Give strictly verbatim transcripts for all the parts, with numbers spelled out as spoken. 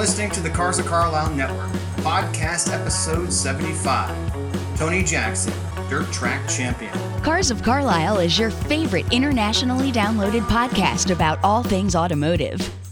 listening to the Cars of Carlisle Network, podcast episode seventy-five, Tony Jackson, Dirt Track Champion. Cars of Carlisle is your favorite internationally downloaded podcast about all things automotive.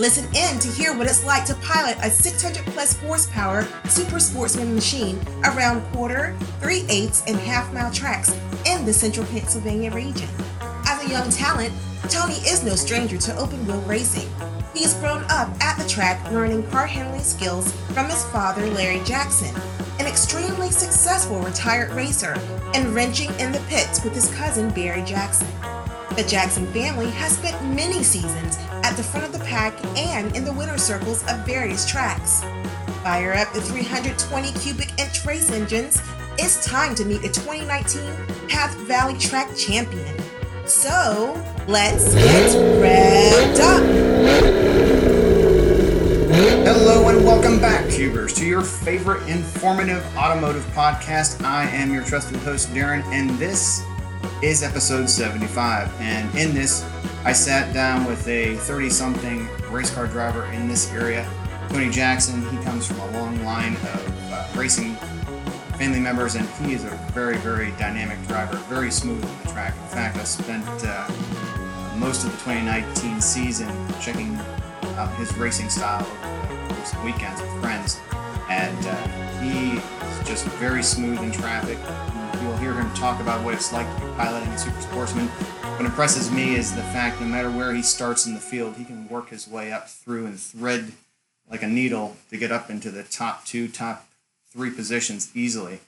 Listen in to hear what it's like to pilot a six hundred plus horsepower super sportsman machine around quarter, three-eighths, and half-mile tracks in the central Pennsylvania region. As a young talent, Tony is no stranger to open-wheel racing. He's grown up at the track learning car handling skills from his father, Larry Jackson, an extremely successful retired racer, and wrenching in the pits with his cousin, Barry Jackson. The Jackson family has spent many seasons at the front of the pack and in the winner circles of various tracks. Fire up the three hundred twenty cubic inch race engines. It's time to meet the twenty nineteen Path Valley Track Champion. So, let's get revved up! Hello and welcome back, Cubers, to your favorite informative automotive podcast. I am your trusted host, Darren, and this is episode seventy-five, and in this I sat down with a thirty-something race car driver in this area, Tony Jackson. He comes from a long line of uh, racing family members, and he is a very, very dynamic driver, very smooth on the track. In fact, I spent uh, most of the twenty nineteen season checking out his racing style over the recent weekends with friends, and uh, he is just very smooth in traffic. You'll hear him talk about what it's like to be piloting a super sportsman. What impresses me is the fact no matter where he starts in the field, he can work his way up through and thread like a needle to get up into the top two, top three positions easily.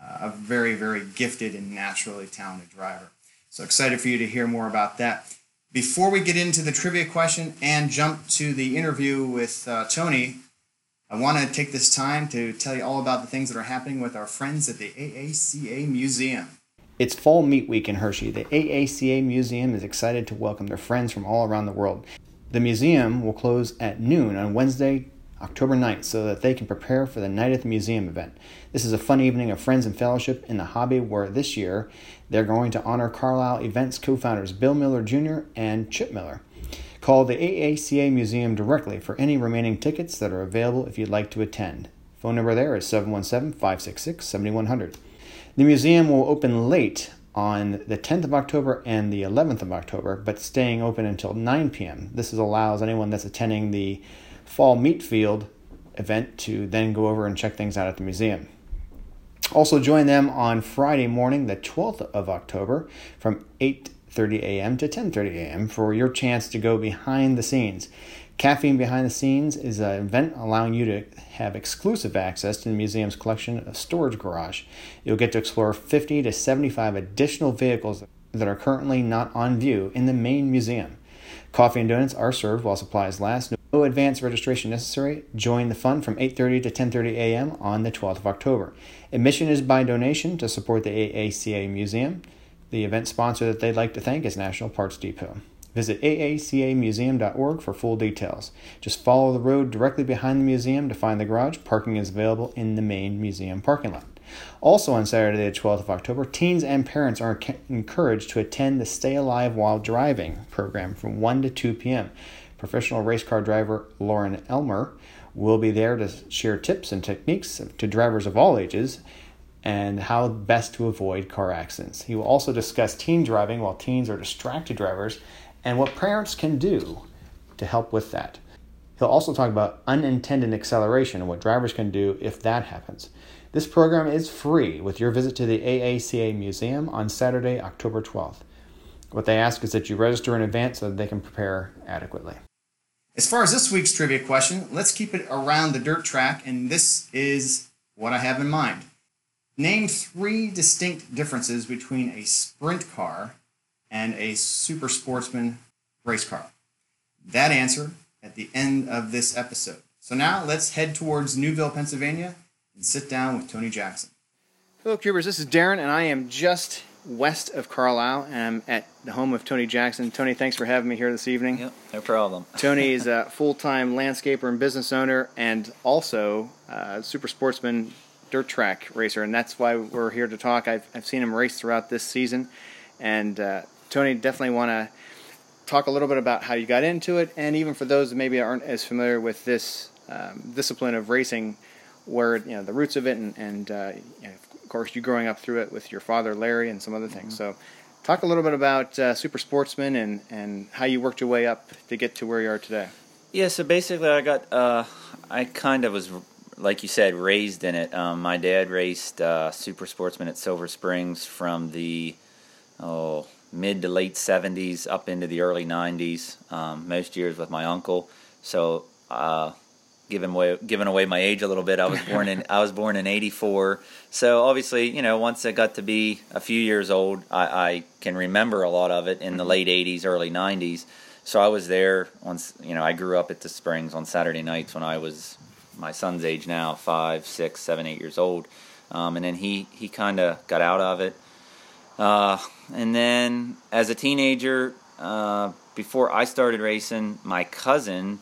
Uh, a very, very gifted and naturally talented driver. So excited for you to hear more about that. Before we get into the trivia question and jump to the interview with uh, Tony, I want to take this time to tell you all about the things that are happening with our friends at the A A C A Museum. It's Fall Meet Week in Hershey. The A A C A Museum is excited to welcome their friends from all around the world. The museum will close at noon on Wednesday, October ninth, so that they can prepare for the Night at the Museum event. This is a fun evening of friends and fellowship in the hobby where this year they're going to honor Carlisle Events co-founders Bill Miller Junior and Chip Miller. Call the A A C A Museum directly for any remaining tickets that are available if you'd like to attend. Phone number there is seven one seven, five six six, seven one zero zero. The museum will open late on the tenth of October and the eleventh of October, but staying open until nine p.m. This allows anyone that's attending the Fall Meat Field event to then go over and check things out at the museum. Also join them on Friday morning, the twelfth of October, from eight thirty a.m. to ten thirty a.m. for your chance to go behind the scenes. Caffeine Behind the Scenes is an event allowing you to have exclusive access to the museum's collection of storage garage. You'll get to explore fifty to seventy-five additional vehicles that are currently not on view in the main museum. Coffee and donuts are served while supplies last. No advance registration necessary. Join the fun from eight thirty to ten thirty a.m. on the twelfth of October. Admission is by donation to support the A A C A Museum. The event sponsor that they'd like to thank is National Parts Depot. Visit A A C A museum dot org for full details. Just follow the road directly behind the museum to find the garage. Parking is available in the main museum parking lot. Also on Saturday, the twelfth of October, teens and parents are encouraged to attend the Stay Alive While Driving program from one to two p.m. Professional race car driver Lauren Elmer will be there to share tips and techniques to drivers of all ages and how best to avoid car accidents. He will also discuss teen driving while teens are distracted drivers and what parents can do to help with that. He'll also talk about unintended acceleration and what drivers can do if that happens. This program is free with your visit to the A A C A Museum on Saturday, October twelfth. What they ask is that you register in advance so that they can prepare adequately. As far as this week's trivia question, let's keep it around the dirt track, and this is what I have in mind. Name three distinct differences between a sprint car and a super sportsman race car. That answer at the end of this episode. So now let's head towards Newville, Pennsylvania, and sit down with Tony Jackson. Hello, Cubers. This is Darren, and I am just west of Carlisle, and I'm at the home of Tony Jackson. Tony, thanks for having me here this evening. Yep, no problem. Tony is a full-time landscaper and business owner, and also a super sportsman dirt track racer, and that's why we're here to talk. I've, I've seen him race throughout this season, and uh, Tony, definitely want to talk a little bit about how you got into it, and even for those that maybe aren't as familiar with this um, discipline of racing, where, you know, the roots of it, and, and uh, you know, of course, you growing up through it with your father, Larry, and some other things. Mm-hmm. So talk a little bit about uh, Super Sportsman and, and how you worked your way up to get to where you are today. Yeah, so basically I got, uh, I kind of was, like you said, raised in it. Um, my dad raced uh, Super Sportsman at Silver Springs from the oh, mid to late seventies up into the early nineties, um, most years with my uncle. So uh, giving away giving away my age a little bit, I was born in I was born in eighty-four. So obviously, you know, once I got to be a few years old, I, I can remember a lot of it in the late eighties, early nineties. So I was there on, you know, I grew up at the Springs on Saturday nights when I was my son's age now, five, six, seven, eight years old. Um, and then he, he kind of got out of it. Uh, and then as a teenager, uh, before I started racing, my cousin,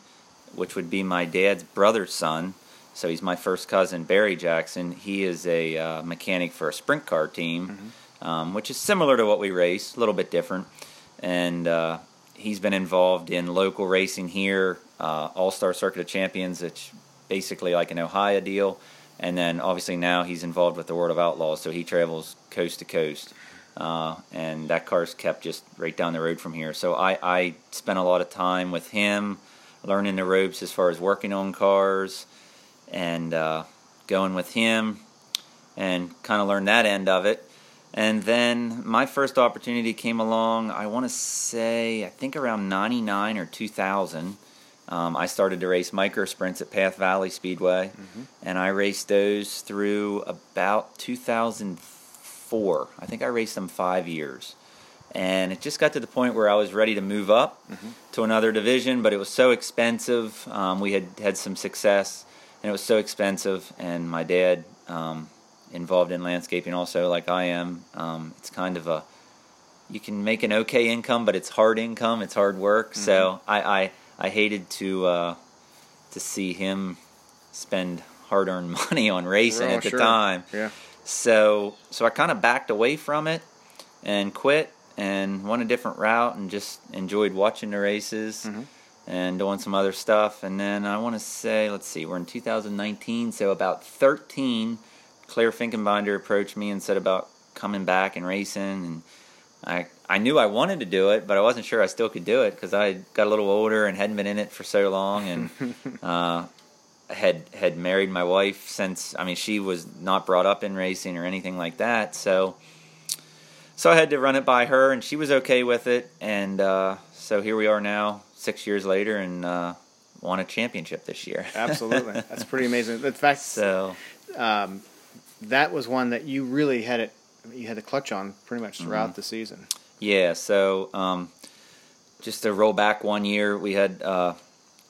which would be my dad's brother's son, so he's my first cousin, Barry Jackson, he is a uh, mechanic for a sprint car team, mm-hmm. um, which is similar to what we race, a little bit different. And uh, he's been involved in local racing here, uh, All-Star Circuit of Champions, which basically like an Ohio deal, and then obviously now he's involved with the World of Outlaws, so he travels coast to coast, uh, and that car's kept just right down the road from here. So I, I spent a lot of time with him, learning the ropes as far as working on cars, and uh, going with him, and kind of learned that end of it. And then my first opportunity came along, I want to say, I think around ninety-nine or two thousand. Um, I started to race micro sprints at Path Valley Speedway, mm-hmm. and I raced those through about two thousand four. I think I raced them five years. And it just got to the point where I was ready to move up mm-hmm. to another division, but it was so expensive. Um, we had had some success, and it was so expensive. And my dad, um, involved in landscaping also like I am, um, it's kind of a, you can make an okay income, but it's hard income, it's hard work. Mm-hmm. So I... I I hated to uh, to see him spend hard-earned money on racing oh, at the sure. time. Yeah. So so I kind of backed away from it and quit and went a different route and just enjoyed watching the races mm-hmm. and doing some other stuff. And then I want to say, let's see, we're in two thousand nineteen, so about thirteen, Claire Finkenbinder approached me and said about coming back and racing, and I I knew I wanted to do it, but I wasn't sure I still could do it because I got a little older and hadn't been in it for so long, and uh, had had married my wife since. I mean, she was not brought up in racing or anything like that, so so I had to run it by her, and she was okay with it, and uh, so here we are now, six years later, and uh, won a championship this year. Absolutely, that's pretty amazing. In fact, so um, that was one that you really had it. You had the clutch on pretty much throughout mm-hmm. the season. Yeah, so um, just to roll back one year, we had uh,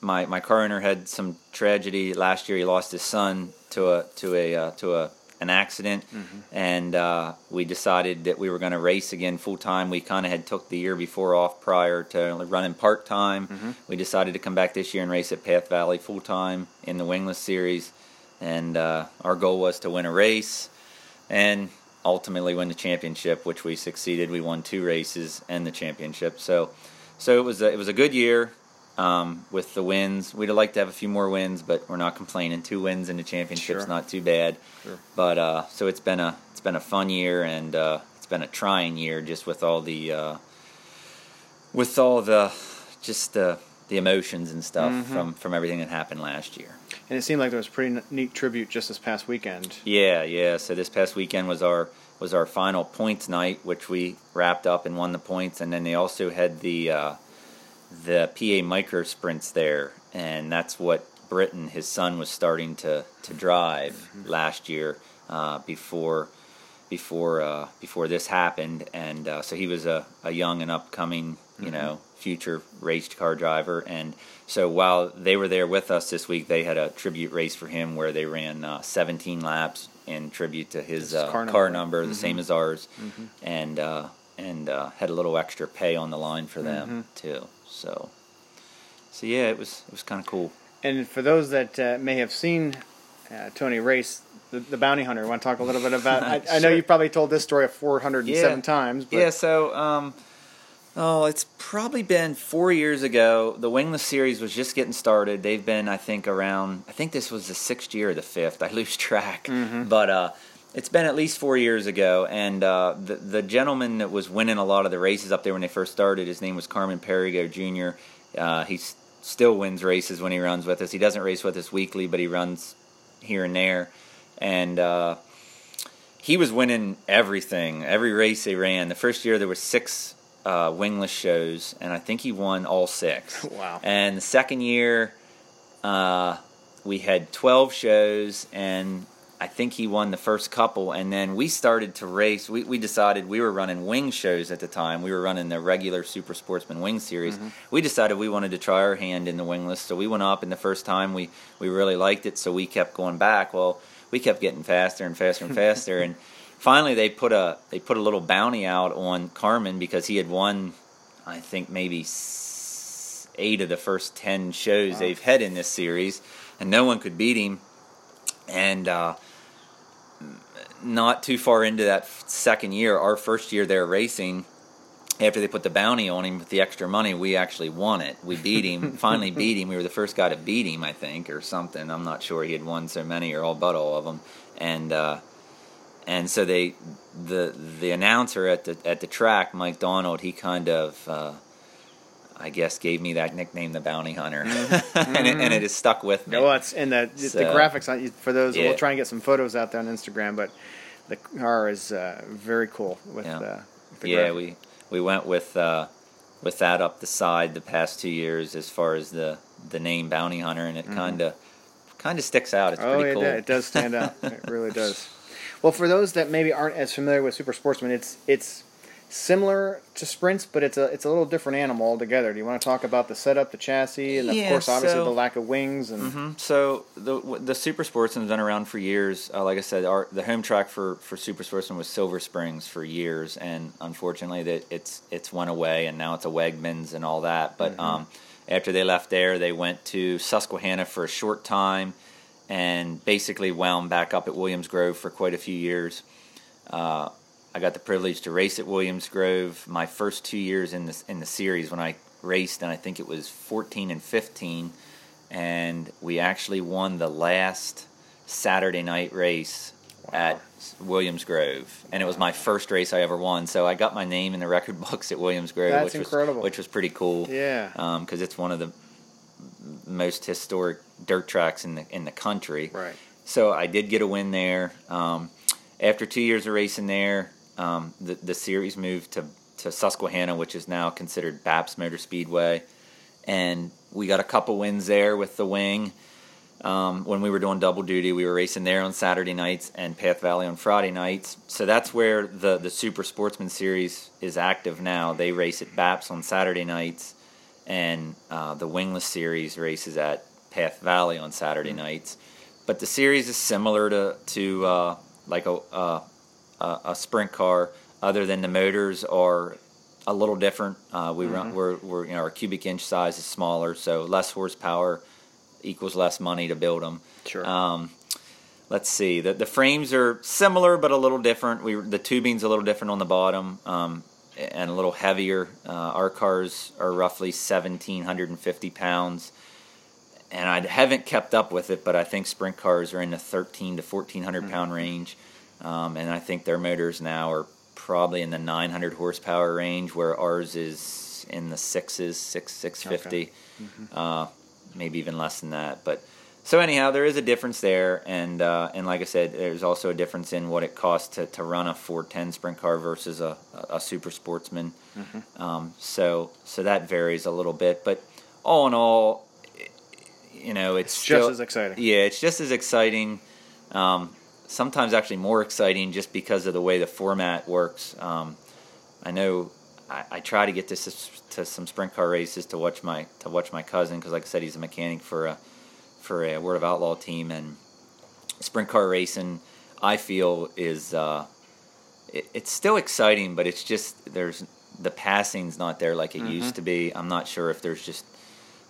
my my car owner had some tragedy last year. He lost his son to a to a uh, to a an accident, mm-hmm. and uh, we decided that we were going to race again full time. We kind of had took the year before off prior to running part time. Mm-hmm. We decided to come back this year and race at Path Valley full time in the Wingless Series, and uh, our goal was to win a race, and ultimately win the championship, which we succeeded. We won two races and the championship. So so it was a, it was a good year um, with the wins. We'd like to have a few more wins, but we're not complaining. Two wins in the championship's sure. not too bad. Sure. But uh, so it's been a it's been a fun year, and uh, it's been a trying year just with all the uh, with all the just the the emotions and stuff mm-hmm. from from everything that happened last year. And it seemed like there was a pretty neat tribute just this past weekend. Yeah, yeah. So this past weekend was our was our final points night, which we wrapped up and won the points. And then they also had the uh, the P A micro sprints there, and that's what Britton, his son, was starting to to drive mm-hmm. last year uh, before before uh, before this happened, and uh, so he was a, a young and upcoming, you mm-hmm. know, future race car driver. And so while they were there with us this week, they had a tribute race for him where they ran uh, seventeen laps in tribute to his uh, car number, car number mm-hmm. the same as ours, mm-hmm. and uh, and uh, had a little extra pay on the line for them mm-hmm. too. So, so yeah, it was it was kind of cool. And for those that uh, may have seen uh, Tony race. The, the bounty hunter. I want to talk a little bit about. I, sure. I know you probably told this story four hundred seven yeah. times. But. Yeah. So, um, oh, it's probably been four years ago. The Wingless Series was just getting started. They've been, I think, around. I think this was the sixth year or the fifth. I lose track. Mm-hmm. But uh, it's been at least four years ago. And uh, the the gentleman that was winning a lot of the races up there when they first started, his name was Carmen Perrigo Junior Uh, he still wins races when he runs with us. He doesn't race with us weekly, but he runs here and there. And uh, he was winning everything, every race they ran. The first year there were six uh, wingless shows, and I think he won all six. Wow. And the second year uh, we had twelve shows, and I think he won the first couple. And then we started to race. We, we decided we were running wing shows at the time. We were running the regular Super Sportsman Wing Series. Mm-hmm. We decided we wanted to try our hand in the wingless, so we went up, and the first time we, we really liked it, so we kept going back. Well, we kept getting faster and faster and faster, and finally they put a they put a little bounty out on Carmen because he had won, I think, maybe eight of the first ten shows wow. they've had in this series, and no one could beat him. And uh, not too far into that second year, our first year there racing, after they put the bounty on him with the extra money, we actually won it. We beat him, finally beat him. We were the first guy to beat him, I think, or something. I'm not sure. He had won so many or all but all of them. And uh, and so they, the the announcer at the at the track, Mike Donald, he kind of, uh, I guess, gave me that nickname, the Bounty Hunter. Mm-hmm. and, it, and it has stuck with me. Well, it's in the, so, the graphics, on, for those, yeah. we'll try and get some photos out there on Instagram, but the car is uh, very cool with, yeah. uh, with the yeah, graphics. Yeah, we... We went with uh, with that up the side the past two years as far as the, the name Bounty Hunter, and it mm-hmm. kind of kind of sticks out. It's oh, pretty it cool. Oh, it does stand out. It really does. Well, for those that maybe aren't as familiar with Super Sportsman, it's it's similar to sprints, but it's a it's a little different animal altogether. Do you want to talk about the setup, the chassis, and yeah, of course, obviously, so, the lack of wings? And mm-hmm. So the the Super Sportsman's been around for years. Uh, like I said, our, the home track for, for Super Sportsman was Silver Springs for years, and unfortunately, that it's it's went away, and now it's a Wegmans and all that. But mm-hmm. um, after they left there, they went to Susquehanna for a short time, and basically wound back up at Williams Grove for quite a few years. Uh, I got the privilege to race at Williams Grove my first two years in the, in the series when I raced, and I think it was fourteen and fifteen, and we actually won the last Saturday night race wow. at Williams Grove, and it was my first race I ever won, so I got my name in the record books at Williams Grove, That's which incredible. was which was pretty cool, yeah, because um, it's one of the most historic dirt tracks in the, in the country. Right. So I did get a win there. Um, after two years of racing there, Um, the, the series moved to, to Susquehanna, which is now considered BAPS Motor Speedway, and we got a couple wins there with the wing. Um, when we were doing double duty, we were racing there on Saturday nights and Path Valley on Friday nights. So that's where the, the Super Sportsman Series is active now. They race at BAPS on Saturday nights, and uh, the Wingless Series races at Path Valley on Saturday nights. But the series is similar to, to uh, like a... Uh, a sprint car, other than the motors are a little different. Uh, we mm-hmm. run, we're, we're, you know, our cubic inch size is smaller, so less horsepower equals less money to build them. Sure. Um, let's see. The, the frames are similar but a little different. We the tubing's a little different on the bottom, um, and a little heavier. Uh, our cars are roughly one thousand seven hundred fifty pounds. And I haven't kept up with it, but I think sprint cars are in the thirteen to fourteen hundred mm-hmm. pound range. Um, and I think their motors now are probably in the nine hundred horsepower range, where ours is in the sixes, six six fifty, okay. mm-hmm. uh, maybe even less than that. But so anyhow, there is a difference there, and uh, and like I said, there's also a difference in what it costs to, to run a four ten sprint car versus a, a, a Super Sportsman. Mm-hmm. Um, so so that varies a little bit, but all in all, you know, it's, it's just still, as exciting. Yeah, it's just as exciting. Um, sometimes actually more exciting just because of the way the format works. Um, I know I, I try to get to, to some sprint car races to watch my to watch my cousin, because like I said, he's a mechanic for a for a World of Outlaw team, and sprint car racing, I feel, is uh, it, it's still exciting, but it's just there's the passing's not there like it mm-hmm. used to be. I'm not sure if there's just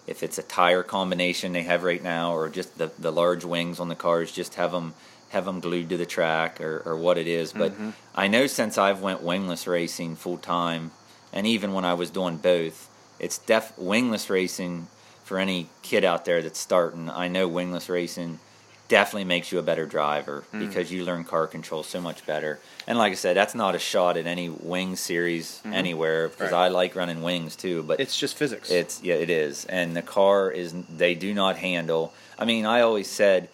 if it's a tire combination they have right now, or just the, the large wings on the cars, just have them have them glued to the track, or, or what it is. But mm-hmm. I know since I've went wingless racing full time, and even when I was doing both, it's def wingless racing for any kid out there that's starting. I know wingless racing definitely makes you a better driver mm. because you learn car control so much better. And like I said, that's not a shot at any wing series mm-hmm. anywhere, because right. I like running wings too, but it's just physics. It's yeah, it is. And the car is they do not handle. I mean, I always said,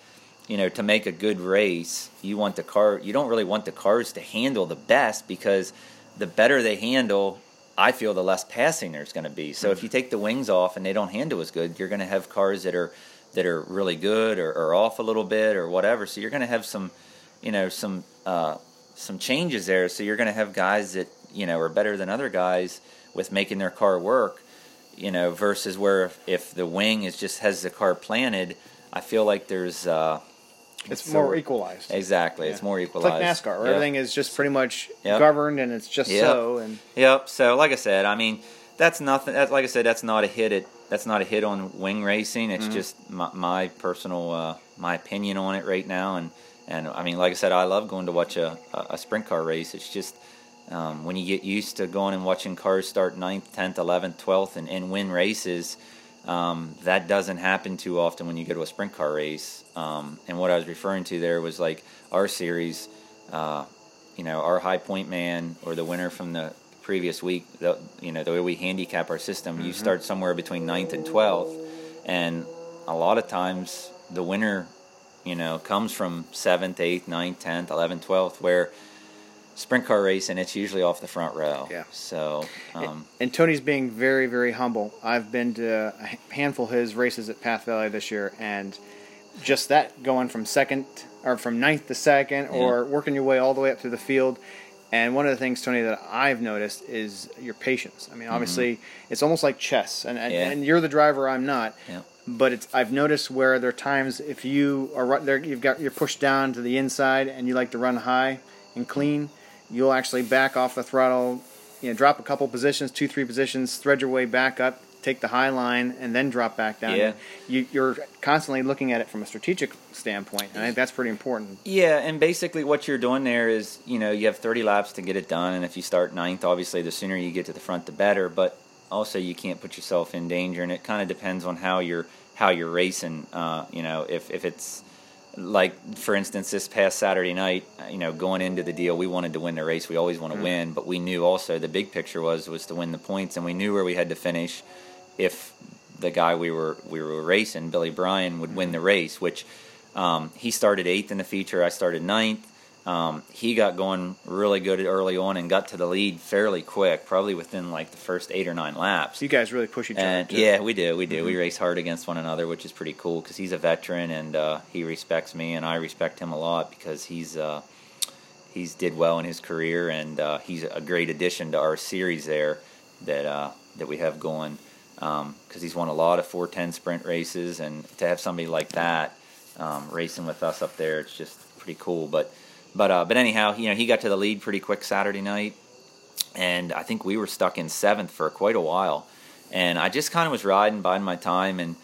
you know, to make a good race, you want the car you don't really want the cars to handle the best, because the better they handle, I feel the less passing there's going to be. So mm-hmm. if you take the wings off and they don't handle as good, you're going to have cars that are that are really good or, or off a little bit or whatever. So you're going to have some, you know, some uh, some changes there. So you're going to have guys that, you know, are better than other guys with making their car work, you know, versus where if, if the wing is just has the car planted, I feel like there's... Uh, it's so, more equalized. Exactly. Yeah. It's more equalized. It's like NASCAR. Yep. Everything is just pretty much yep. governed, and it's just yep. so. And Yep. So like I said, I mean, that's nothing. That's, like I said, that's not a hit at... That's not a hit on wing racing. It's mm-hmm. just my, my personal uh, my opinion on it right now. And, and I mean, like I said, I love going to watch a, a sprint car race. It's just um, when you get used to going and watching cars start ninth, tenth, eleventh, twelfth and, and win races, um, that doesn't happen too often when you go to a sprint car race. Um, and what I was referring to there was like our series, uh, you know, our high point man or the winner from the previous week, the, you know, the way we handicap our system, mm-hmm. you start somewhere between ninth and twelfth, and a lot of times the winner, you know, comes from seventh, eighth, ninth, tenth, eleventh, twelfth, where sprint car racing, it's usually off the front row. Yeah. So, um, and Tony's being very, very humble. I've been to a handful of his races at Path Valley this year, and just that going from second or from ninth to second, yeah. or working your way all the way up through the field. And one of the things, Tony, that I've noticed is your patience. I mean, obviously, mm-hmm. it's almost like chess, and and, yeah. and you're the driver, I'm not. Yeah. But it's I've noticed where there are times if you are there, you've got you're pushed down to the inside, and you like to run high and clean. You'll actually back off the throttle, you know, drop a couple positions, two, three positions, thread your way back up, take the high line, and then drop back down. Yeah. You, you're constantly looking at it from a strategic standpoint, and I think that's pretty important. Yeah, and basically what you're doing there is, you know, you have thirty laps to get it done, and if you start ninth, obviously the sooner you get to the front, the better, but also you can't put yourself in danger, and it kind of depends on how you're how you're racing. Uh, you know, if, if it's, like, for instance, this past Saturday night, you know, going into the deal, we wanted to win the race. We always want to mm-hmm. win, but we knew also the big picture was was to win the points, and we knew where we had to finish. If the guy we were we were racing, Billy Bryan, would win the race, which um, he started eighth in the feature, I started ninth. Um, he got going really good early on and got to the lead fairly quick, probably within like the first eight or nine laps. You guys really push each other. Yeah, we do, we do. Mm-hmm. We race hard against one another, which is pretty cool because he's a veteran and uh, he respects me and I respect him a lot because he's uh, he's did well in his career and uh, he's a great addition to our series there that uh, that we have going. Because um, he's won a lot of four ten sprint races, and to have somebody like that um, racing with us up there, it's just pretty cool. But, but, uh, but anyhow, you know, he got to the lead pretty quick Saturday night, and I think we were stuck in seventh for quite a while. And I just kind of was riding, biding my time, and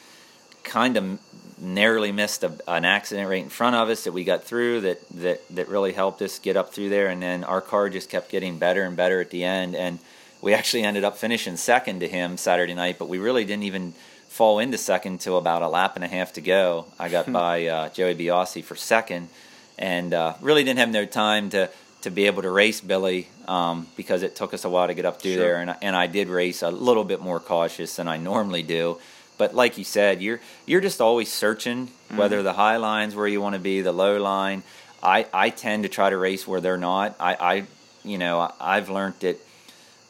kind of narrowly missed a, an accident right in front of us that we got through. That that that really helped us get up through there, and then our car just kept getting better and better at the end, and. We actually ended up finishing second to him Saturday night, but we really didn't even fall into second till about a lap and a half to go. I got by uh, Joey Boussey for second, and uh, really didn't have no time to, to be able to race Billy um, because it took us a while to get up through sure. there, and and I did race a little bit more cautious than I normally do. But like you said, you're you're just always searching mm-hmm. whether the high line's where you want to be, the low line. I, I tend to try to race where they're not. I, I you know I, I've learned that.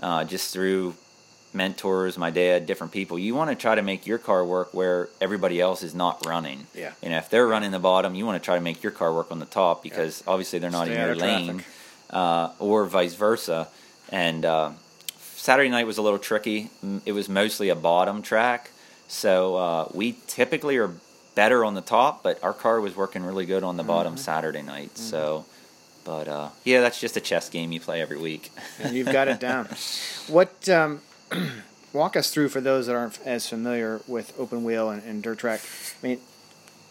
Uh, just through mentors, my dad, different people, you want to try to make your car work where everybody else is not running. Yeah. And if they're running the bottom, you want to try to make your car work on the top because yeah. obviously they're not Stay in your lane, uh, or vice versa. And uh, Saturday night was a little tricky. It was mostly a bottom track. So uh, we typically are better on the top, but our car was working really good on the bottom mm-hmm. Saturday night. Mm-hmm. So... But, uh, yeah, that's just a chess game you play every week. And you've got it down. What um, walk us through, for those that aren't as familiar with open wheel and, and dirt track, I mean,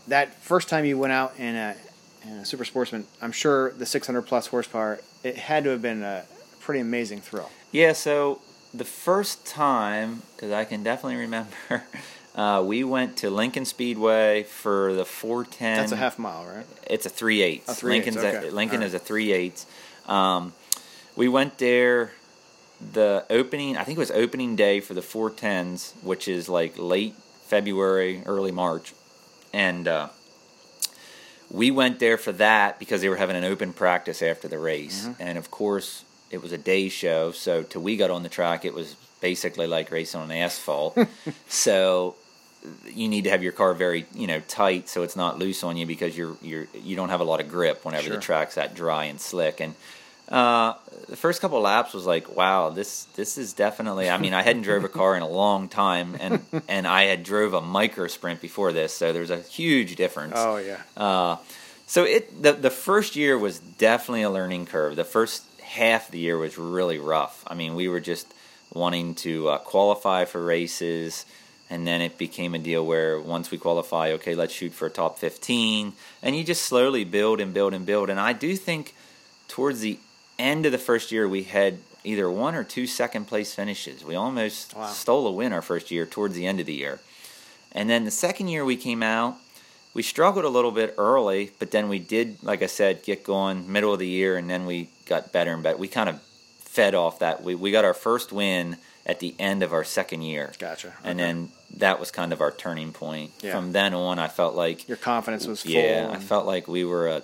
that first time you went out in a, in a Super Sportsman, I'm sure the six hundred plus horsepower, it had to have been a pretty amazing thrill. Yeah, so the first time, because I can definitely remember, uh, we went to Lincoln Speedway for the four ten. That's a half mile, right? It's a three eighths. Oh, Lincoln's okay. a, Lincoln right. is a three eighths. Um, we went there the opening, I think it was opening day for the four tens, which is like late February, early March. And uh, we went there for that because they were having an open practice after the race. Mm-hmm. And, of course, it was a day show, so till we got on the track, it was basically like racing on asphalt. So... you need to have your car very, you know, tight so it's not loose on you because you're you're you don't have a lot of grip whenever sure. the track's that dry and slick. And uh, the first couple of laps was like, wow, this this is definitely. I mean, I hadn't drove a car in a long time, and and I had drove a micro sprint before this, so there's a huge difference. Oh yeah. Uh, so it the the first year was definitely a learning curve. The first half of the year was really rough. I mean, we were just wanting to uh, qualify for races. And then it became a deal where once we qualify, okay, let's shoot for a top fifteen. And you just slowly build and build and build. And I do think towards the end of the first year, we had either one or two second-place finishes. We almost wow. stole a win our first year towards the end of the year. And then the second year we came out, we struggled a little bit early, but then we did, like I said, get going middle of the year, and then we got better and better. We kind of fed off that. We, we got our first win at the end of our second year. Gotcha. Okay. And then that was kind of our turning point. Yeah. From then on, I felt like... Your confidence was full. Yeah, and... I felt like we were a,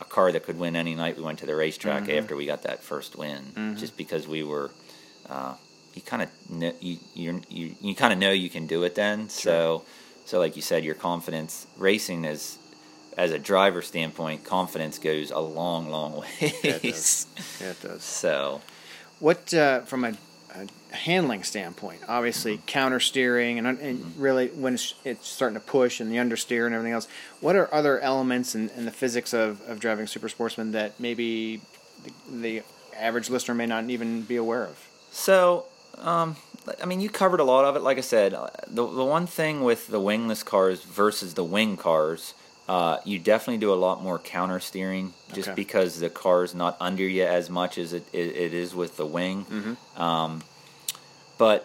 a car that could win any night we went to the racetrack mm-hmm. after we got that first win. Mm-hmm. Just because we were... Uh, you kind of kn- you, you you you kind of know you can do it then. Sure. So, so like you said, your confidence... Racing is, as a driver standpoint, confidence goes a long, long ways. Yeah, it does. Yeah, it does. So... What, uh, from a... a handling standpoint, obviously mm-hmm. counter steering and, and mm-hmm. really when it's, it's starting to push and the understeer and everything else, what are other elements in, in the physics of, of driving Super Sportsman that maybe the, the average listener may not even be aware of? So, um, I mean, you covered a lot of it. Like I said, the, the one thing with the wingless cars versus the wing cars, uh, you definitely do a lot more counter steering just okay. because the car's not under you as much as it, it, it is with the wing. Mm-hmm. Um, But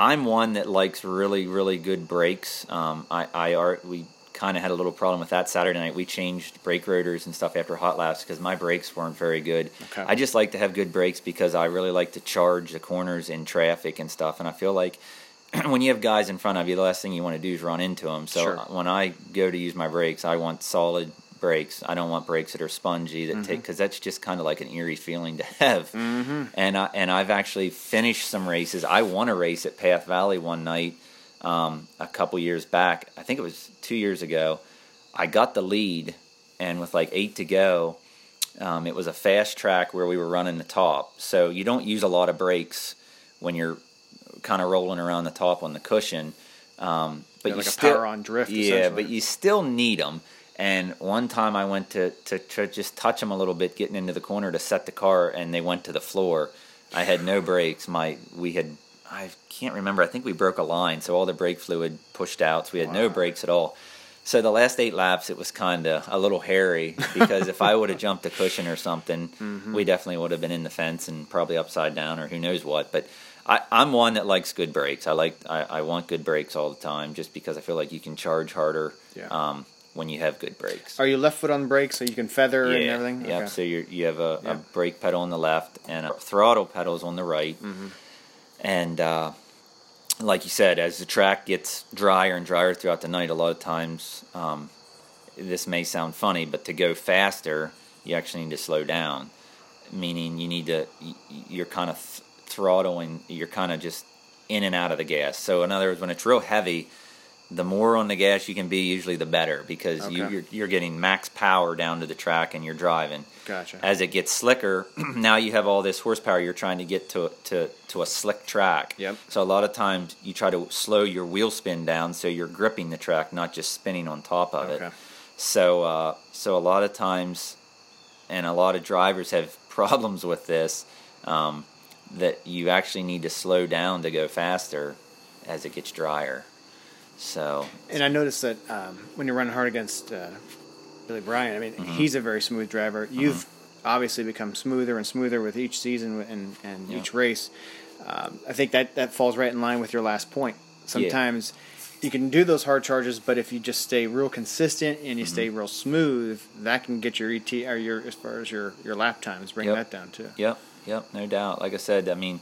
I'm one that likes really, really good brakes. Um, I, I are, we kind of had a little problem with that Saturday night. We changed brake rotors and stuff after hot laps because my brakes weren't very good. Okay. I just like to have good brakes because I really like to charge the corners in traffic and stuff. And I feel like when you have guys in front of you, the last thing you want to do is run into them. So sure. when I go to use my brakes, I want solid brakes. I don't want brakes that are spongy that mm-hmm. take, because that's just kind of like an eerie feeling to have. Mm-hmm. And I and I've actually finished some races. I won a race at Path Valley one night um, a couple years back. I think it was two years ago. I got the lead, and with like eight to go, um, it was a fast track where we were running the top. So you don't use a lot of brakes when you're kind of rolling around the top on the cushion. Um, but yeah, like you a still, power on drift. Yeah, but you still need them. And one time I went to, to, to just touch them a little bit, getting into the corner to set the car, and they went to the floor. I had no brakes. My we had I can't remember. I think we broke a line, so all the brake fluid pushed out. So we had wow. no brakes at all. So the last eight laps, it was kind of a little hairy because if I would have jumped a cushion or something, mm-hmm. we definitely would have been in the fence and probably upside down or who knows what. But I, I'm one that likes good brakes. I like I, I want good brakes all the time just because I feel like you can charge harder. Yeah. Um, when you have good brakes. Are you left foot on the brake so you can feather yeah, and everything? Yeah, okay. So you're, you have a, yeah. a brake pedal on the left and a throttle pedal is on the right. Mm-hmm. And uh, like you said, as the track gets drier and drier throughout the night, a lot of times, um, this may sound funny, but to go faster, you actually need to slow down, meaning you need to, you're kind of th- throttling, you're kind of just in and out of the gas. So in other words, when it's real heavy, the more on the gas you can be, usually the better, because okay. you, you're, you're getting max power down to the track and you're driving. Gotcha. As it gets slicker, now you have all this horsepower. You're trying to get to to to a slick track. Yep. So a lot of times you try to slow your wheel spin down so you're gripping the track, not just spinning on top of okay. it. So uh, so a lot of times, and a lot of drivers have problems with this, um, that you actually need to slow down to go faster as it gets drier. So, and I noticed that um, when you're running hard against uh, Billy Bryan, I mean, mm-hmm. he's a very smooth driver. You've mm-hmm. obviously become smoother and smoother with each season and, and yeah. each race. Um, I think that, that falls right in line with your last point. Sometimes yeah. you can do those hard charges, but if you just stay real consistent and you mm-hmm. stay real smooth, that can get your E T or your as far as your, your lap times, bring yep. that down too. Yep, yep, no doubt. Like I said, I mean,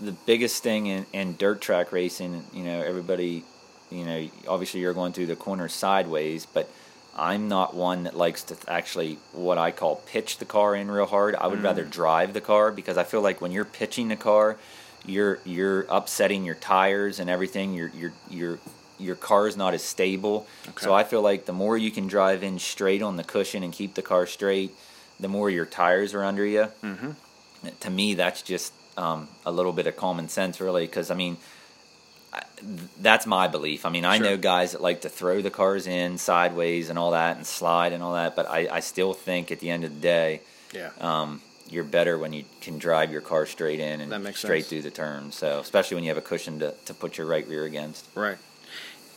the biggest thing in, in dirt track racing, you know, everybody. You know, obviously you're going through the corner sideways, but I'm not one that likes to actually what I call pitch the car in real hard. I would mm. rather drive the car, because I feel like when you're pitching the car, you're you're upsetting your tires and everything. Your your your your car is not as stable. Okay. So I feel like the more you can drive in straight on the cushion and keep the car straight, the more your tires are under you. Mm-hmm. To me, that's just um, a little bit of common sense, really, because I mean. That's my belief. I mean, I sure. know guys that like to throw the cars in sideways and all that and slide and all that, but I, I still think at the end of the day, yeah. um, you're better when you can drive your car straight in and straight sense. Through the turn. So, especially when you have a cushion to, to put your right rear against. Right.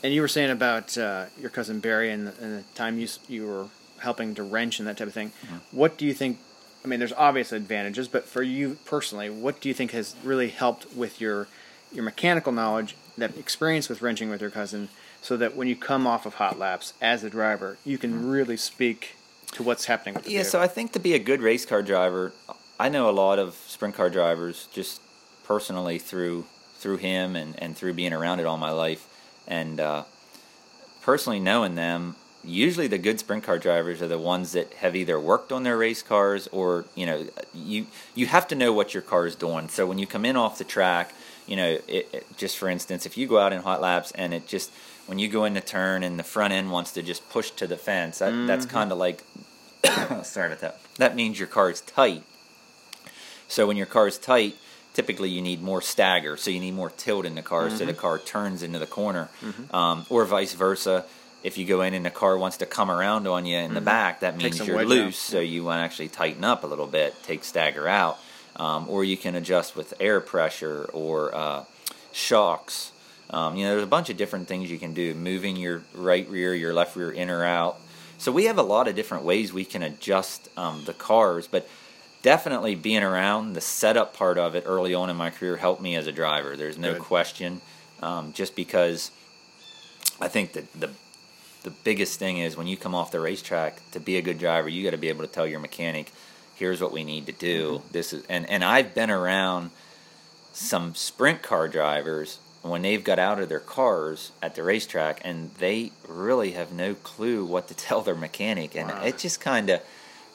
And you were saying about uh, your cousin Barry and the, and the time you you were helping to wrench and that type of thing. Mm-hmm. What do you think? I mean, there's obvious advantages, but for you personally, what do you think has really helped with your your mechanical knowledge, that experience with wrenching with your cousin, so that when you come off of hot laps as a driver, you can really speak to what's happening with the yeah, vehicle? So I think to be a good race car driver, I know a lot of sprint car drivers just personally through through him and, and through being around it all my life. And uh, personally knowing them, usually the good sprint car drivers are the ones that have either worked on their race cars or, you know, you you have to know what your car is doing. So when you come in off the track, you know, it, it, just for instance, if you go out in hot laps and it just, when you go in the turn and the front end wants to just push to the fence, that, mm-hmm. that's kind of like, sorry about that, that means your car is tight. So when your car is tight, typically you need more stagger, so you need more tilt in the car, mm-hmm. so the car turns into the corner, mm-hmm. um, or vice versa. If you go in and the car wants to come around on you in mm-hmm. the back, that means you're loose, out. So you want to actually tighten up a little bit, take stagger out. Um, or you can adjust with air pressure or uh, shocks. Um, you know, there's a bunch of different things you can do, moving your right rear, your left rear in or out. So we have a lot of different ways we can adjust um, the cars, but definitely being around the setup part of it early on in my career helped me as a driver. There's no Good. question, um, just because I think that the the biggest thing is when you come off the racetrack, to be a good driver, you got to be able to tell your mechanic, here's what we need to do. Mm-hmm. This is, and, and I've been around some sprint car drivers when they've got out of their cars at the racetrack, and they really have no clue what to tell their mechanic. And wow. it just kind of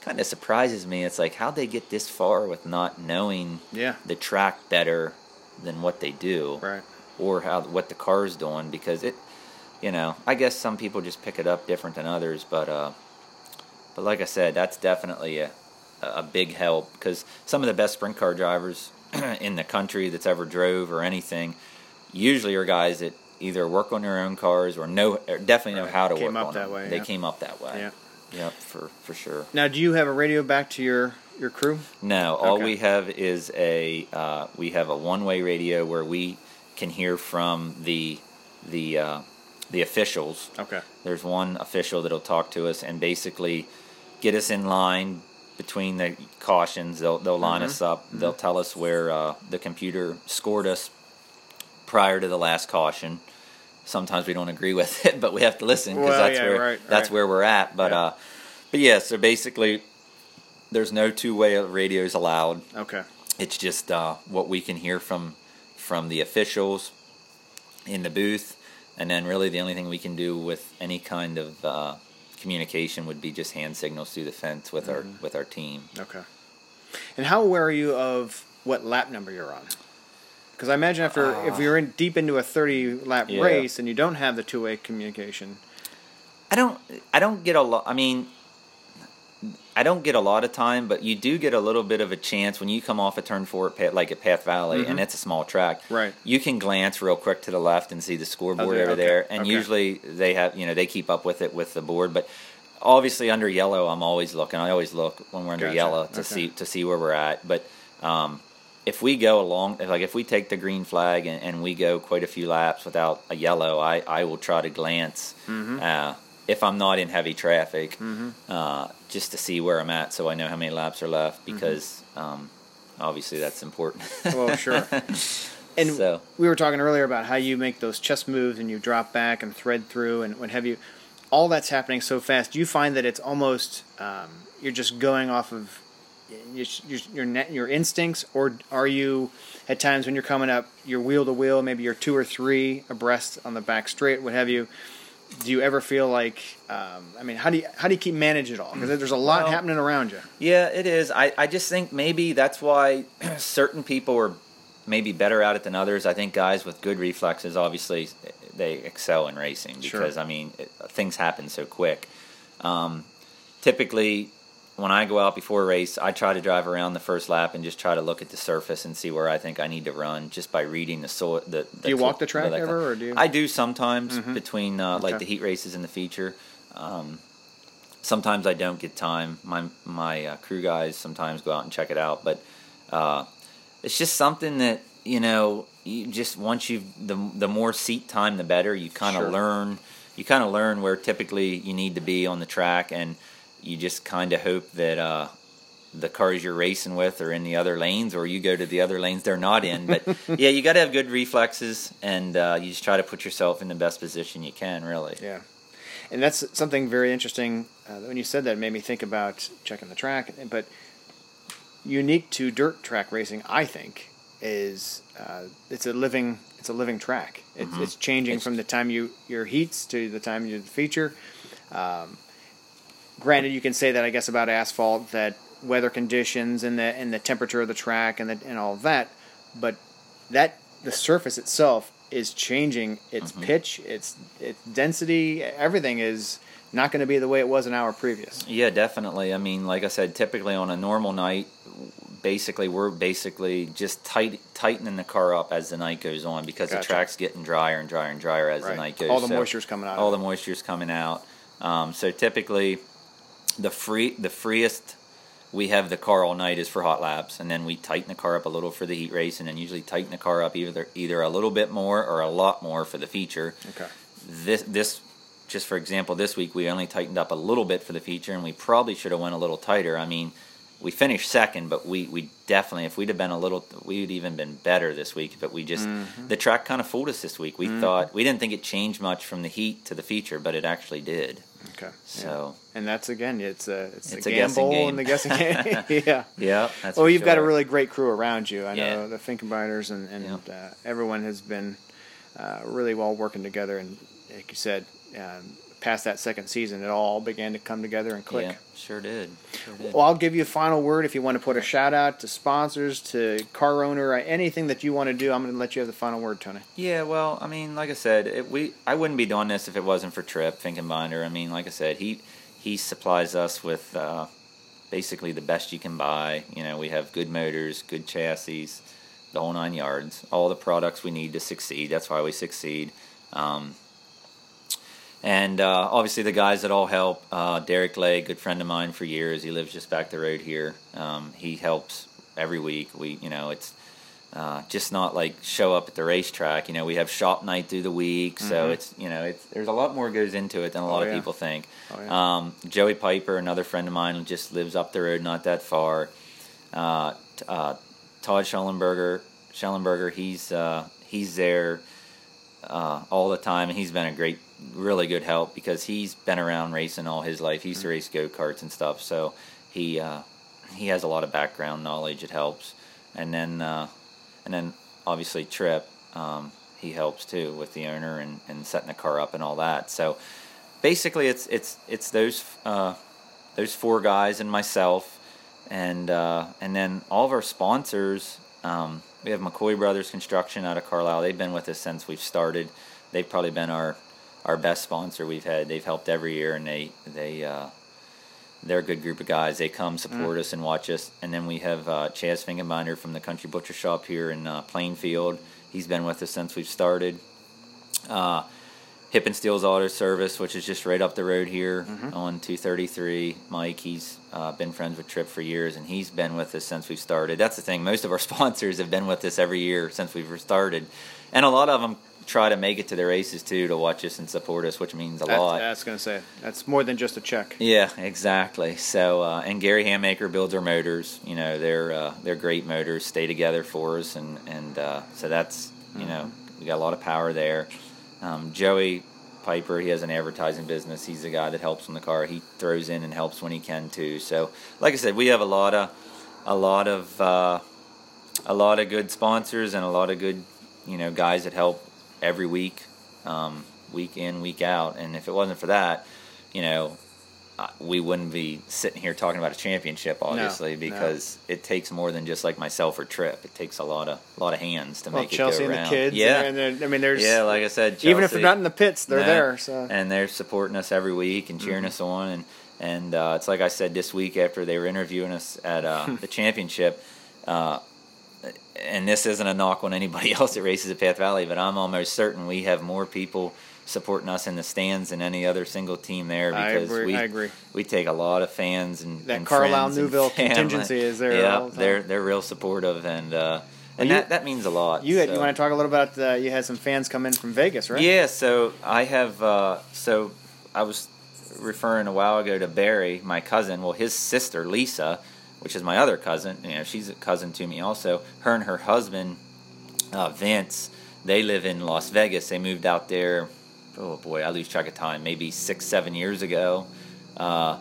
kind of surprises me. It's like, how'd they get this far with not knowing yeah. the track better than what they do, right. or how what the car's doing? Because it, you know, I guess some people just pick it up different than others. But uh, but like I said, that's definitely a a big help, because some of the best sprint car drivers in the country that's ever drove or anything usually are guys that either work on their own cars or know or definitely right. know how to came work up on that them. Way, they yeah. came up that way. Yeah, yep, for for sure. Now, do you have a radio back to your, your crew? No, all okay. we have is a uh, we have a one way radio where we can hear from the the uh, the officials. Okay, there's one official that'll talk to us and basically get us in line. Between the cautions, they'll they'll line mm-hmm. us up. They'll mm-hmm. tell us where uh, the computer scored us prior to the last caution. Sometimes we don't agree with it, but we have to listen, because well, that's yeah, where right, that's right. where we're at. But yeah. Uh, but yeah, so basically, there's no two-way radios allowed. Okay, it's just uh, what we can hear from from the officials in the booth, and then really the only thing we can do with any kind of uh, communication would be just hand signals through the fence with mm-hmm. our with our team. Okay. And how aware are you of what lap number you're on? Because I imagine after uh, if you're in deep into a thirty lap yeah. race and you don't have the two way communication, I don't I don't get a lot. I mean, I don't get a lot of time, but you do get a little bit of a chance when you come off a turn four, at Path, like at Path Valley, mm-hmm. and it's a small track. Right. You can glance real quick to the left and see the scoreboard okay, over okay, there, and okay. usually they have, you know, they keep up with it with the board, but. Obviously, under yellow, I'm always looking. I always look when we're under gotcha. yellow to okay. see to see where we're at. But um, if we go along, like if we take the green flag and, and we go quite a few laps without a yellow, I, I will try to glance mm-hmm. uh, if I'm not in heavy traffic, mm-hmm. uh, just to see where I'm at, so I know how many laps are left because mm-hmm. um, obviously that's important. Well, sure. And so. we were talking earlier about how you make those chess moves and you drop back and thread through and what have you. All that's happening so fast. Do you find that it's almost um, you're just going off of your your, net, your instincts, or are you at times when you're coming up, you're wheel to wheel, maybe you're two or three abreast on the back straight, what have you? Do you ever feel like? Um, I mean, how do you how do you keep manage it all? Because there's a lot well, happening around you. Yeah, it is. I, I just think maybe that's why certain people are maybe better at it than others. I think guys with good reflexes, obviously. They excel in racing because, sure. I mean, it, things happen so quick. Um, typically, when I go out before a race, I try to drive around the first lap and just try to look at the surface and see where I think I need to run just by reading the soil. The, the do you t- walk the track like ever? Or do you? I do sometimes mm-hmm. between uh, okay. like the heat races and the feature. Um, sometimes I don't get time. My, my uh, crew guys sometimes go out and check it out. But uh, it's just something that, you know... You just once you the the more seat time the better. You kind of sure. learn you kind of learn where typically you need to be on the track, and you just kind of hope that uh, the cars you're racing with are in the other lanes, or you go to the other lanes they're not in. But yeah, you got to have good reflexes, and uh, you just try to put yourself in the best position you can, really. Yeah, and that's something very interesting. Uh, when you said that, it made me think about checking the track, but unique to dirt track racing, I think. Is uh, it's a living it's a living track. It's, mm-hmm. it's changing it's, from the time you your heats to the time you do the feature. Um, granted, you can say that I guess about asphalt that weather conditions and the and the temperature of the track and the, and all of that, but that the surface itself is changing its mm-hmm. pitch, its its density, everything is not going to be the way it was an hour previous. Yeah, definitely. I mean, like I said, typically on a normal night. Basically, we're basically just tight, tightening the car up as the night goes on because gotcha. the track's getting drier and drier and drier as right. the night goes. All the so moisture's coming out. All the moisture's coming out. Um, so typically, the free, the freest we have the car all night is for hot laps, and then we tighten the car up a little for the heat race, and then usually tighten the car up either either a little bit more or a lot more for the feature. Okay. This this. Just for example, this week we only tightened up a little bit for the feature, and we probably should have went a little tighter. I mean. We finished second, but we, we definitely, if we'd have been a little, we'd even been better this week, but we just, mm-hmm. the track kind of fooled us this week. We mm-hmm. thought, we didn't think it changed much from the heat to the feature, but it actually did. Okay. So. Yeah. And that's, again, it's a, it's it's a, a gamble game. And the guessing game. yeah. Yeah. That's well, you've sure. got a really great crew around you. I yeah. know the Finkenbinders and, and yeah. uh, everyone has been uh, really well working together. And like you said, um, past that second season, it all began to come together and click. Yeah, sure did. sure did. Well, I'll give you a final word if you want to put a shout-out to sponsors, to car owner, anything that you want to do. I'm going to let you have the final word, Tony. Yeah, well, I mean, like I said, it, we I wouldn't be doing this if it wasn't for Trip Finkenbinder. I mean, like I said, he he supplies us with uh, basically the best you can buy. You know, we have good motors, good chassis, the whole nine yards, all the products we need to succeed. That's why we succeed. Um And uh, obviously the guys that all help, uh, Derek Lay, good friend of mine for years. He lives just back the road here. Um, he helps every week. We, you know, it's uh, just not like show up at the racetrack. You know, we have shop night through the week, so mm-hmm. it's you know, it's there's a lot more goes into it than a lot oh, yeah. of people think. Oh, yeah. um, Joey Piper, another friend of mine, just lives up the road, not that far. Uh, uh, Todd Schellenberger, Schellenberger, he's uh, he's there uh, all the time, and he's been a great. really good help because he's been around racing all his life. He used to race go-karts and stuff, so he uh, he has a lot of background knowledge. It helps, and then uh, and then obviously Trip, um, he helps too with the owner and, and setting the car up and all that. So basically, it's it's it's those uh, those four guys and myself, and uh, and then all of our sponsors. Um, we have McCoy Brothers Construction out of Carlisle. They've been with us since we've started. They've probably been our, our best sponsor we've had. They've helped every year, and they, they, uh, they're a good group of guys. They come support mm. us and watch us. And then we have uh, Chaz Fingeminder from the Country Butcher Shop here in uh, Plainfield. He's been with us since we've started. Uh, Hip and Steel's Auto Service, which is just right up the road here mm-hmm. on two thirty-three. Mike, he's uh, been friends with Trip for years, and he's been with us since we've started. That's the thing. Most of our sponsors have been with us every year since we've started. And a lot of them try to make it to the races, too, to watch us and support us, which means a that's, lot. That's going to say, that's more than just a check. Yeah, exactly. So, uh, and Gary Handmaker builds our motors. You know, they're uh, they're great motors, stay together for us, and, and uh, so that's, you mm-hmm. know, we got a lot of power there. Um, Joey Piper, he has an advertising business. He's the guy that helps on the car. He throws in and helps when he can too. So, like I said, we have a lot of, a lot of, uh, a lot of good sponsors and a lot of good, you know, guys that help every week, um, week in, week out. And if it wasn't for that, you know, we wouldn't be sitting here talking about a championship, obviously, no, because no. it takes more than just like myself or Trip. It takes a lot of a lot of hands to well, make Chelsea it go around. Chelsea and the kids, yeah. And they're, I mean, there's yeah, like I said, Chelsea, even if they're not in the pits, they're no, there. So and they're supporting us every week and cheering mm-hmm. us on. And and uh, it's like I said this week after they were interviewing us at uh, the championship. Uh, and this isn't a knock on anybody else that races at Path Valley, but I'm almost certain we have more people supporting us in the stands than any other single team there, because I agree, we I agree. we take a lot of fans and that and Carlisle Newville contingency is there. Yeah, all the time. they're they're real supportive, and uh, and well, you, that, that means a lot. You had, so. you want to talk a little about the, you had some fans come in from Vegas, right? Yeah. So I have uh, so I was referring a while ago to Barry, my cousin. Well, his sister Lisa, which is my other cousin. You know, she's a cousin to me also. Her and her husband uh, Vince, they live in Las Vegas. They moved out there. Oh boy, I lose track of time, maybe six, seven years ago. Uh,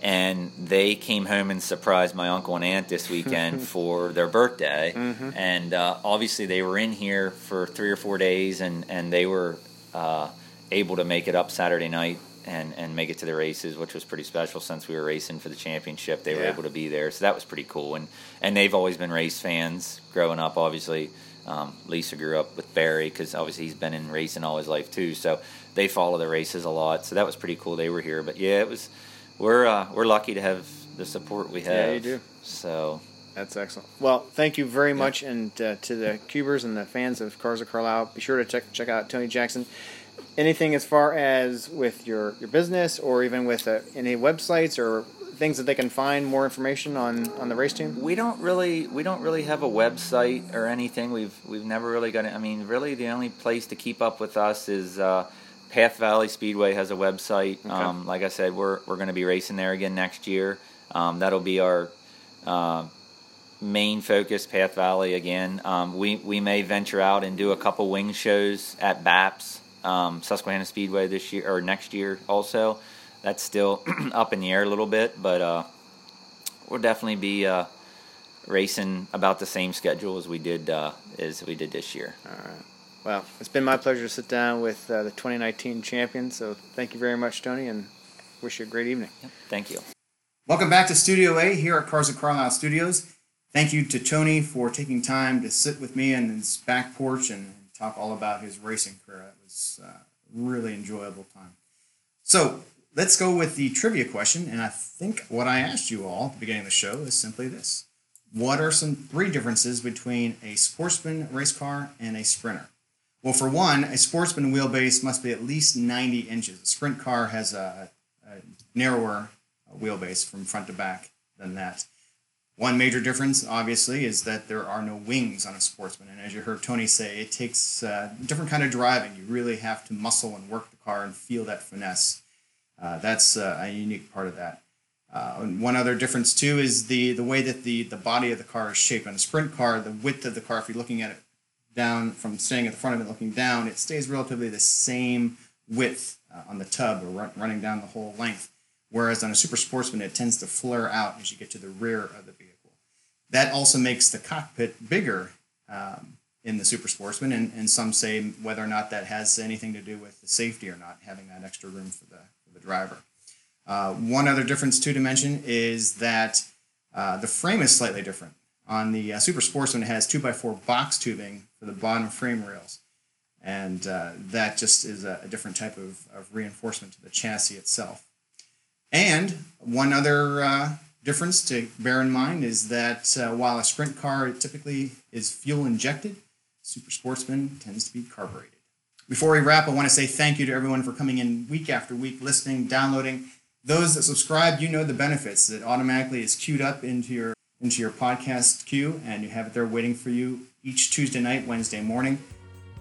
and they came home and surprised my uncle and aunt this weekend for their birthday. Mm-hmm. And uh, obviously they were in here for three or four days, and, and they were uh, able to make it up Saturday night and, and make it to the races, which was pretty special since we were racing for the championship. They were yeah. able to be there, so that was pretty cool. And, and they've always been race fans growing up, obviously. Um, Lisa grew up with Barry because obviously he's been in racing all his life too, so they follow the races a lot. So that was pretty cool. They were here, but yeah, it was. We're uh, we're lucky to have the support we have. Yeah, you do. So that's excellent. Well, thank you very yeah. much, and uh, to the Cubers and the fans of Cars of Carlisle, be sure to check check out Tony Jackson. Anything as far as with your, your business or even with uh, any websites or things that they can find more information on, on the race team? We don't really we don't really have a website or anything. We've we've never really got it. I mean, really the only place to keep up with us is uh, Path Valley Speedway has a website. Okay. Um, like I said, we're we're going to be racing there again next year. Um, that'll be our uh, main focus, Path Valley again. Um, we we may venture out and do a couple wing shows at BAPS um, Susquehanna Speedway this year or next year also. That's still up in the air a little bit, but uh, we'll definitely be uh, racing about the same schedule as we did uh, as we did this year. All right. Well, it's been my pleasure to sit down with uh, the twenty nineteen champion, so thank you very much, Tony, and wish you a great evening. Yep. Thank you. Welcome back to Studio A here at Cars of Carlisle Studios. Thank you to Tony for taking time to sit with me on his back porch and talk all about his racing career. It was a really enjoyable time. So, let's go with the trivia question, and I think what I asked you all at the beginning of the show is simply this. What are some three differences between a sportsman race car and a sprinter? Well, for one, a sportsman wheelbase must be at least ninety inches. A sprint car has a, a narrower wheelbase from front to back than that. One major difference, obviously, is that there are no wings on a sportsman. And as you heard Tony say, it takes a different kind of driving. You really have to muscle and work the car and feel that finesse. Uh, that's uh, a unique part of that. Uh, one other difference, too, is the, the way that the, the body of the car is shaped. On a sprint car, the width of the car, if you're looking at it down from staying at the front of it looking down, it stays relatively the same width uh, on the tub or run, running down the whole length, whereas on a super sportsman, it tends to flare out as you get to the rear of the vehicle. That also makes the cockpit bigger um, in the super sportsman, and, and some say whether or not that has anything to do with the safety or not, having that extra room for the the driver. Uh, one other difference, too, to mention is that uh, the frame is slightly different. on the uh, Super Sportsman, it has two by four box tubing for the bottom frame rails. And uh, that just is a, a different type of, of reinforcement to the chassis itself. And one other uh, difference to bear in mind is that uh, while a sprint car typically is fuel injected, Super Sportsman tends to be carbureted. Before we wrap, I want to say thank you to everyone for coming in week after week, listening, downloading. Those that subscribe, you know the benefits. It automatically is queued up into your, into your podcast queue, and you have it there waiting for you each Tuesday night, Wednesday morning.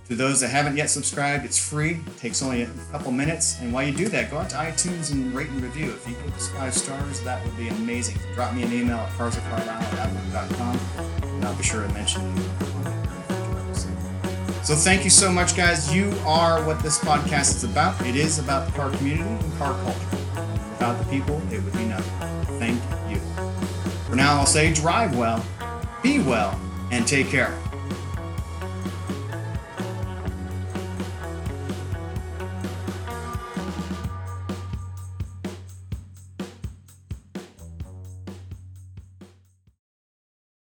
To those that haven't yet subscribed, it's free. It takes only a couple minutes. And while you do that, go out to iTunes and rate and review. If you give us five stars, that would be amazing. Drop me an email at cars of carlisle at outlook dot com, and I'll be sure to mention you. So thank you so much, guys. You are what this podcast is about. It is about the car community and car culture. Without the people, it would be nothing. Thank you. For now, I'll say drive well, be well, and take care.